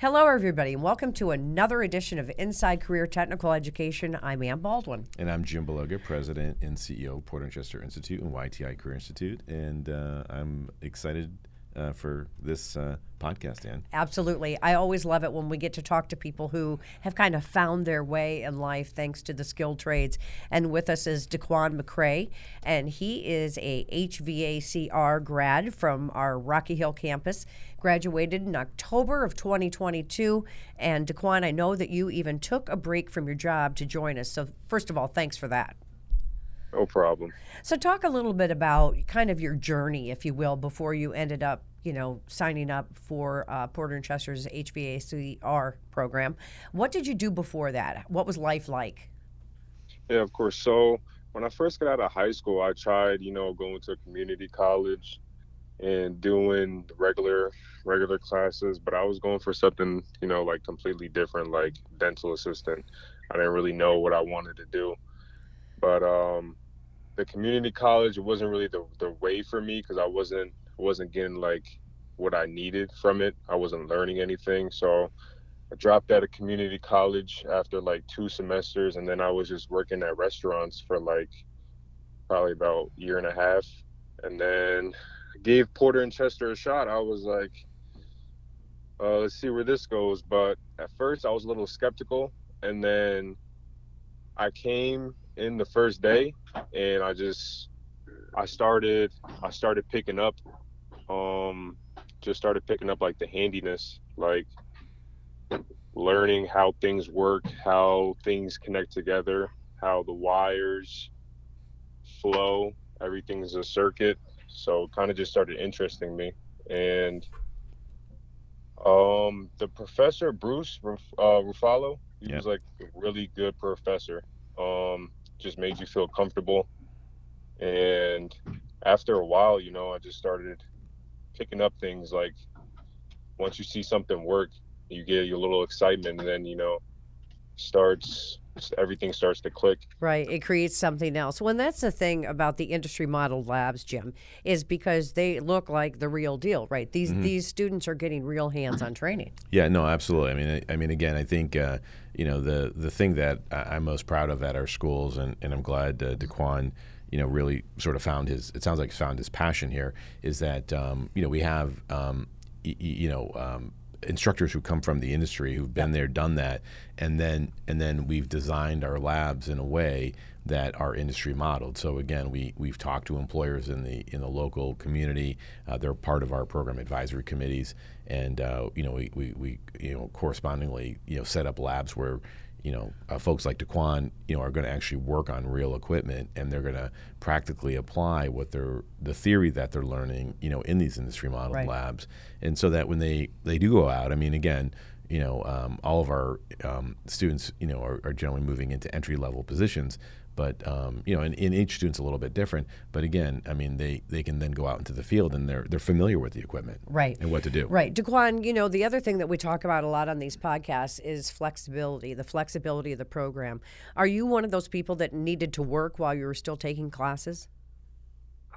Hello, everybody, and welcome to another edition of Inside Career Technical Education. I'm Ann Baldwin. And I'm Jim Beluga, President and CEO of Porter and Chester Institute and YTI Career Institute. And I'm excited for this podcast, Ann. Absolutely. I always love it when we get to talk to people who have kind of found their way in life thanks to the skilled trades. And with us is Daquan McCray, and he is a HVACR grad from our Rocky Hill campus. Graduated in October of 2022. And Daquan, I know that you even took a break from your job to join us. So first of all, thanks for that. No problem. So talk a little bit about kind of your journey, if you will, before you ended up, you know, signing up for Porter and Chester's HVACR program. What did you do before that? What was life like? Yeah, of course. So when I first got out of high school, I tried, you know, going to a community college and doing regular classes, but I was going for something, you know, like completely different, like dental assistant. I didn't really know what I wanted to do, but the community college wasn't really the way for me, because I wasn't getting like what I needed from it. I wasn't learning anything, so I dropped out of community college after like 2 semesters, and then I was just working at restaurants for like probably about a year and a half, and then gave Porter and Chester a shot. I was like, let's see where this goes. But at first I was a little skeptical, and then I came in the first day and I started picking up, like the handiness, like learning how things work, how things connect together, how the wires flow, everything's a circuit. So it kind of just started interesting me. And the professor, Bruce Ruffalo, he was like a really good professor. Just made you feel comfortable. And after a while, you know, I just started picking up things. Like once you see something work, you get your little excitement, and then, you know, everything starts to click. Right. It creates something else. Well, and that's the thing about the industry model labs, Jim, is because they look like the real deal, right? These students are getting real hands-on training. Yeah, no, absolutely. I mean, again, I think, you know, the thing that I'm most proud of at our schools, and I'm glad Daquan, you know, really sort of found his passion here, is that, you know, we have, instructors who come from the industry, who've been there, done that, and then we've designed our labs in a way that are industry modeled. So again, we've talked to employers in the local community. They're part of our program advisory committees, and you know, we you know, correspondingly, you know, set up labs where, you know, folks like Daquan, you know, are going to actually work on real equipment, and they're going to practically apply what the theory that they're learning, you know, in these industry model labs. And so that when they do go out, I mean, again, you know, all of our students, you know, are generally moving into entry level positions, but you know, and each student's a little bit different. But again, I mean, they can then go out into the field, and they're familiar with the equipment, right, and what to do. Right, Daquan, you know, the other thing that we talk about a lot on these podcasts is flexibility, the flexibility of the program. Are you one of those people that needed to work while you were still taking classes?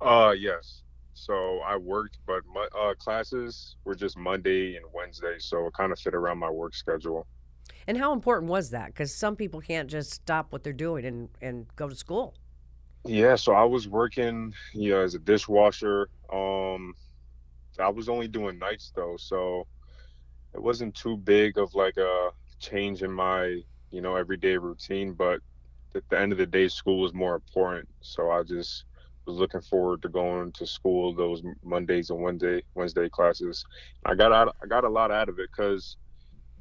Yes. So I worked, but my classes were just Monday and Wednesday, so it kind of fit around my work schedule. And how important was that? Because some people can't just stop what they're doing and go to school. Yeah, so I was working, you know, as a dishwasher. I was only doing nights, though, so it wasn't too big of like a change in my, you know, everyday routine. But at the end of the day, school was more important, so I just was looking forward to going to school those Mondays and Wednesday classes. I got a lot out of it, because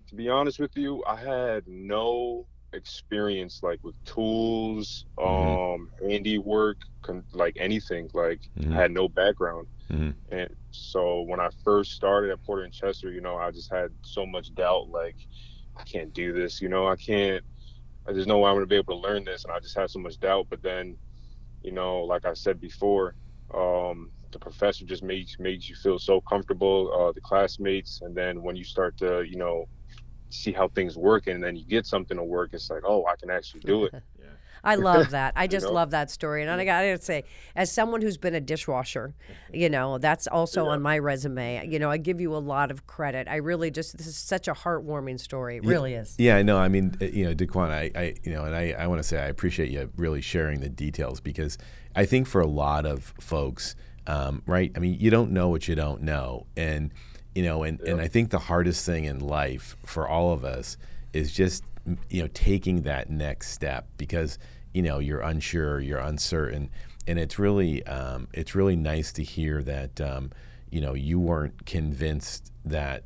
to be honest with you, I had no experience like with tools, handiwork, like anything. Like I had no background, and so when I first started at Porter and Chester, you know, I just had so much doubt. Like, I can't do this. You know, I can't. There's no way I'm gonna be able to learn this, and I just had so much doubt. But then, you know, like I said before, the professor just made you feel so comfortable, the classmates. And then when you start to, you know, see how things work, and then you get something to work, it's like, oh, I can actually do it. Yeah. I love that. I just love that story. And I gotta say, as someone who's been a dishwasher, you know, that's also on my resume. You know, I give you a lot of credit. I really just, this is such a heartwarming story. It really is. Yeah, no, I mean, you know, Daquan, I want to say I appreciate you really sharing the details, because I think for a lot of folks, right? I mean, you don't know what you don't know. And, you know, and I think the hardest thing in life for all of us is just, you know, taking that next step, because, you know, you're unsure, you're uncertain. And it's really nice to hear that, you know, you weren't convinced that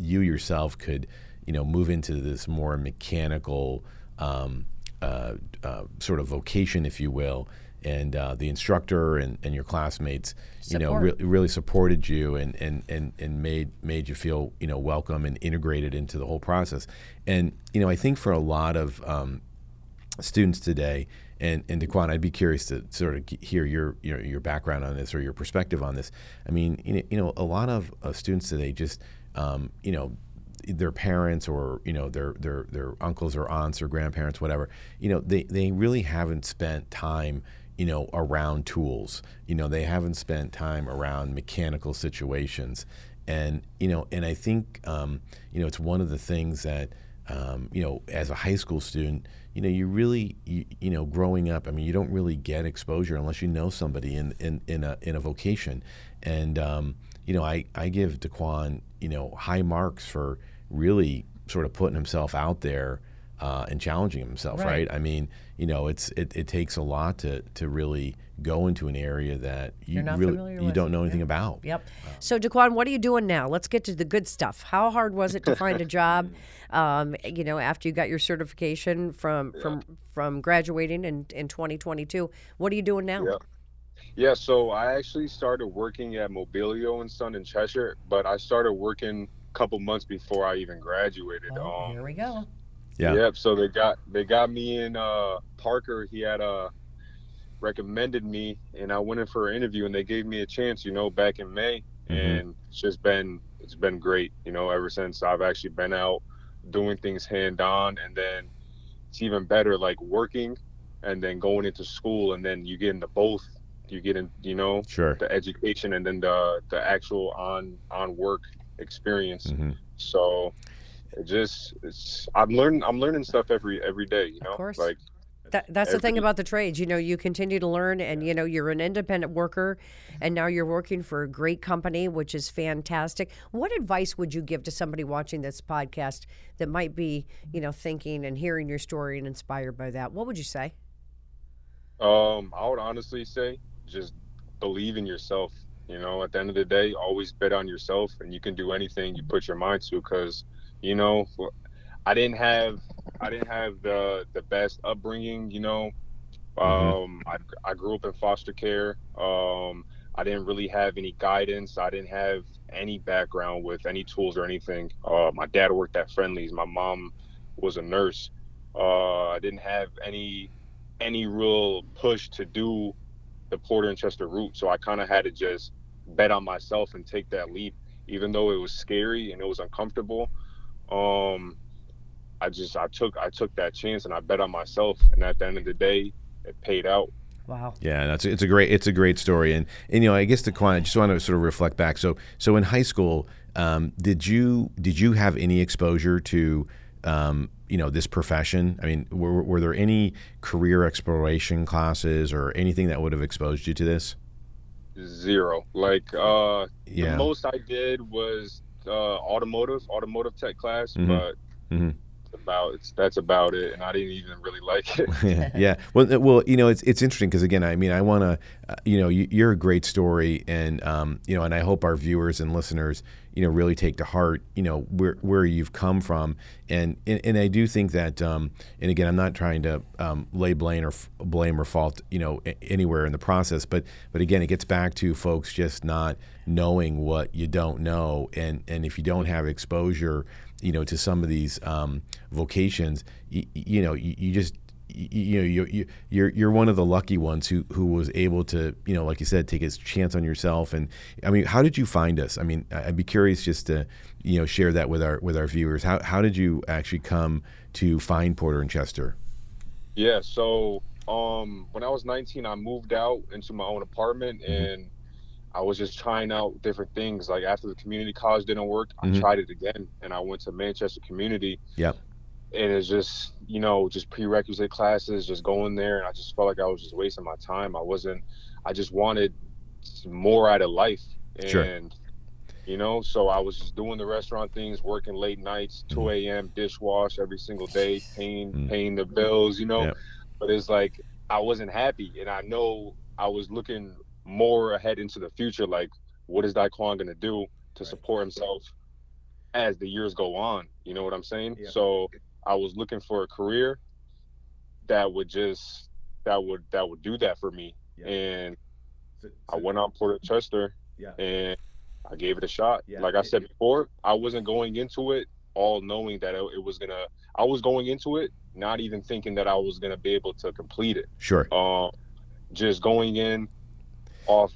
you yourself could, you know, move into this more mechanical sort of vocation, if you will. And the instructor and your classmates, you know, really supported you and made you feel, you know, welcome and integrated into the whole process. And, you know, I think for a lot of students today, and Daquan, I'd be curious to sort of hear your background on this or your perspective on this. I mean, you know, a lot of students today just, you know, their parents or, you know, their uncles or aunts or grandparents, whatever, you know, they really haven't spent time, you know, around tools. You know, they haven't spent time around mechanical situations. And, you know, and I think, you know, it's one of the things that, you know, as a high school student, you know, you really, you know, growing up, I mean, you don't really get exposure unless you know somebody in a vocation. And, you know, I give Daquan, you know, high marks for really sort of putting himself out there and challenging himself, right? I mean, you know, it takes a lot to really go into an area that you don't know anything about. Yep. So Daquan, what are you doing now? Let's get to the good stuff. How hard was it to find a job, you know, after you got your certification from graduating in 2022? What are you doing now? Yeah. Yeah, so I actually started working at Mobilio and Sons in Cheshire, but I started working a couple months before I even graduated. Oh, here we go. Yeah. Yep. So they got me in. Parker, he had recommended me, and I went in for an interview, and they gave me a chance. You know, back in May, and it's been great. You know, ever since I've actually been out doing things hand on, and then it's even better like working, and then going into school, and then you get into both. You get in, you know, the education and then the actual on work experience. So I'm learning stuff every day, you know. Of course. Like that's the thing about the trades, you know, you continue to learn, and you know, you're an independent worker, and now you're working for a great company, which is fantastic. What advice would you give to somebody watching this podcast that might be, you know, thinking and hearing your story and inspired by that? What would you say? I would honestly say just believe in yourself. You know, at the end of the day, always bet on yourself, and you can do anything you put your mind to. Because, you know, I didn't have the best upbringing. You know, I grew up in foster care. I didn't really have any guidance. I didn't have any background with any tools or anything. My dad worked at Friendly's. My mom was a nurse. I didn't have any real push to do the Porter and Chester route. So I kind of had to just bet on myself and take that leap, even though it was scary and it was uncomfortable. I took that chance, and I bet on myself. And at the end of the day, it paid out. Wow. Yeah, that's no, it's a great story. And you know, I guess Daquan, I just want to sort of reflect back. So in high school, did you have any exposure to you know, this profession? I mean, were there any career exploration classes or anything that would have exposed you to this? Zero. Like, the most I did was automotive tech class, but that's about it, and I didn't even really like it. Yeah. Well, you know, it's interesting because, again, I mean, I want to, you know, you're a great story, and you know, and I hope our viewers and listeners, you know, really take to heart, you know, where you've come from, and I do think that, and again, I'm not trying to lay blame or fault, you know, anywhere in the process, but again, it gets back to folks just not knowing what you don't know, and if you don't have exposure, you know, to some of these vocations, you know, you just, you know, you're one of the lucky ones who was able to, you know, like you said, take a chance on yourself. And I mean, how did you find us? I mean, I'd be curious just to, you know, share that with our viewers. How did you actually come to find Porter and Chester? Yeah, so when I was 19, I moved out into my own apartment, and I was just trying out different things. Like, after the community college didn't work, I tried it again, and I went to Manchester Community. Yep. And it's just, you know, just prerequisite classes, just going there, and I just felt like I was just wasting my time. I just wanted more out of life. And, you know, so I was just doing the restaurant things, working late nights, 2 a.m., dishwash every single day, paying the bills, you know. Yep. But it's like I wasn't happy, and I know I was looking more ahead into the future, like what is Daquan going to do to support himself as the years go on? You know what I'm saying? Yeah. So I was looking for a career that would just that would do that for me. Yeah. And I went on Porter and Chester, and I gave it a shot. Yeah. Like I said before, I wasn't going into it all knowing that it was gonna. I was going into it not even thinking that I was gonna be able to complete it. Sure. Just going in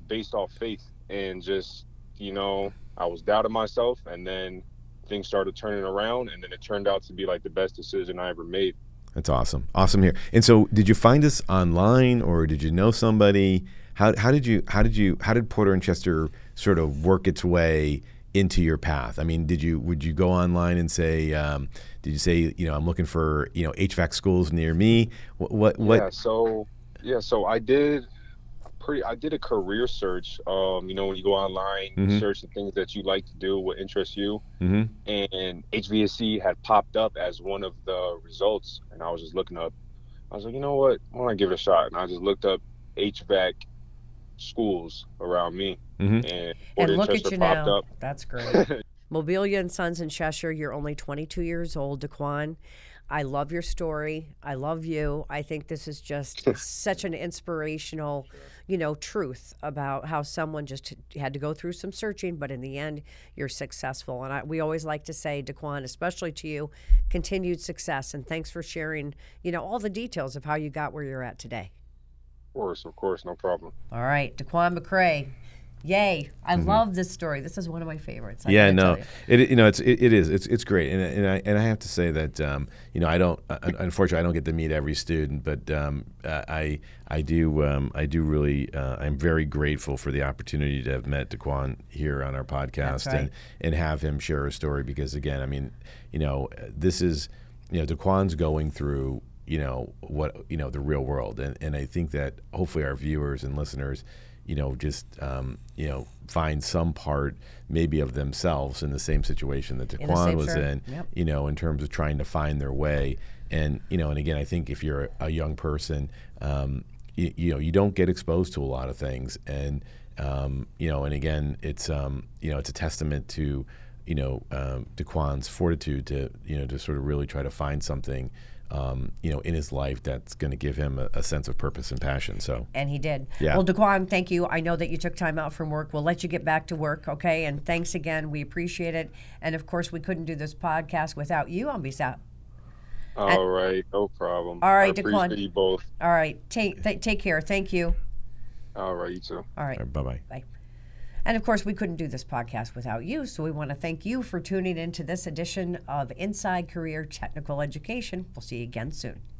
based off faith, and just, you know, I was doubting myself, and then things started turning around, and then it turned out to be like the best decision I ever made. That's awesome. Awesome here. And so did you find us online, or did you know somebody? How did Porter and Chester sort of work its way into your path? I mean, would you go online and say, you know, I'm looking for, you know, HVAC schools near me? What? So I did a career search. You know, when you go online, search the things that you like to do, what interests you, and HVAC had popped up as one of the results, and I was just looking up. I was like, you know what, why don't I give it a shot? And I just looked up HVAC schools around me, and look at you now. Up. That's great. Mobilio and Sons in Cheshire. You're only 22 years old, Daquan. I love your story. I love you. I think this is just such an inspirational, you know, truth about how someone just had to go through some searching, but in the end, you're successful. And we always like to say, Daquan, especially to you, continued success. And thanks for sharing, you know, all the details of how you got where you're at today. Of course, no problem. All right, Daquan McCray. Yay! I love this story. This is one of my favorites. It's great, and I have to say that you know, I don't, unfortunately I don't get to meet every student, but I do really I'm very grateful for the opportunity to have met Daquan here on our podcast and have him share a story, because again, I mean, you know, this is, you know, Daquan's going through, you know, what, you know, the real world, and I think that hopefully our viewers and listeners, you know, just, you know, find some part maybe of themselves in the same situation that Daquan was in, you know, in terms of trying to find their way. And, you know, and again, I think if you're a young person, you know, you don't get exposed to a lot of things. And, you know, and again, it's, you know, it's a testament to, you know, Daquan's fortitude to, you know, to sort of really try to find something, you know, in his life that's going to give him a sense of purpose and passion. So, and he did. Yeah. Well, Daquan, thank you. I know that you took time out from work. We'll let you get back to work, okay? And thanks again. We appreciate it. And of course, we couldn't do this podcast without you on BSAP. All right, no problem. All right, Daquan. Appreciate you both. All right, take care. Thank you. All right, you too. All right, bye-bye. Bye. And of course, we couldn't do this podcast without you, so we want to thank you for tuning in to this edition of Inside Career Technical Education. We'll see you again soon.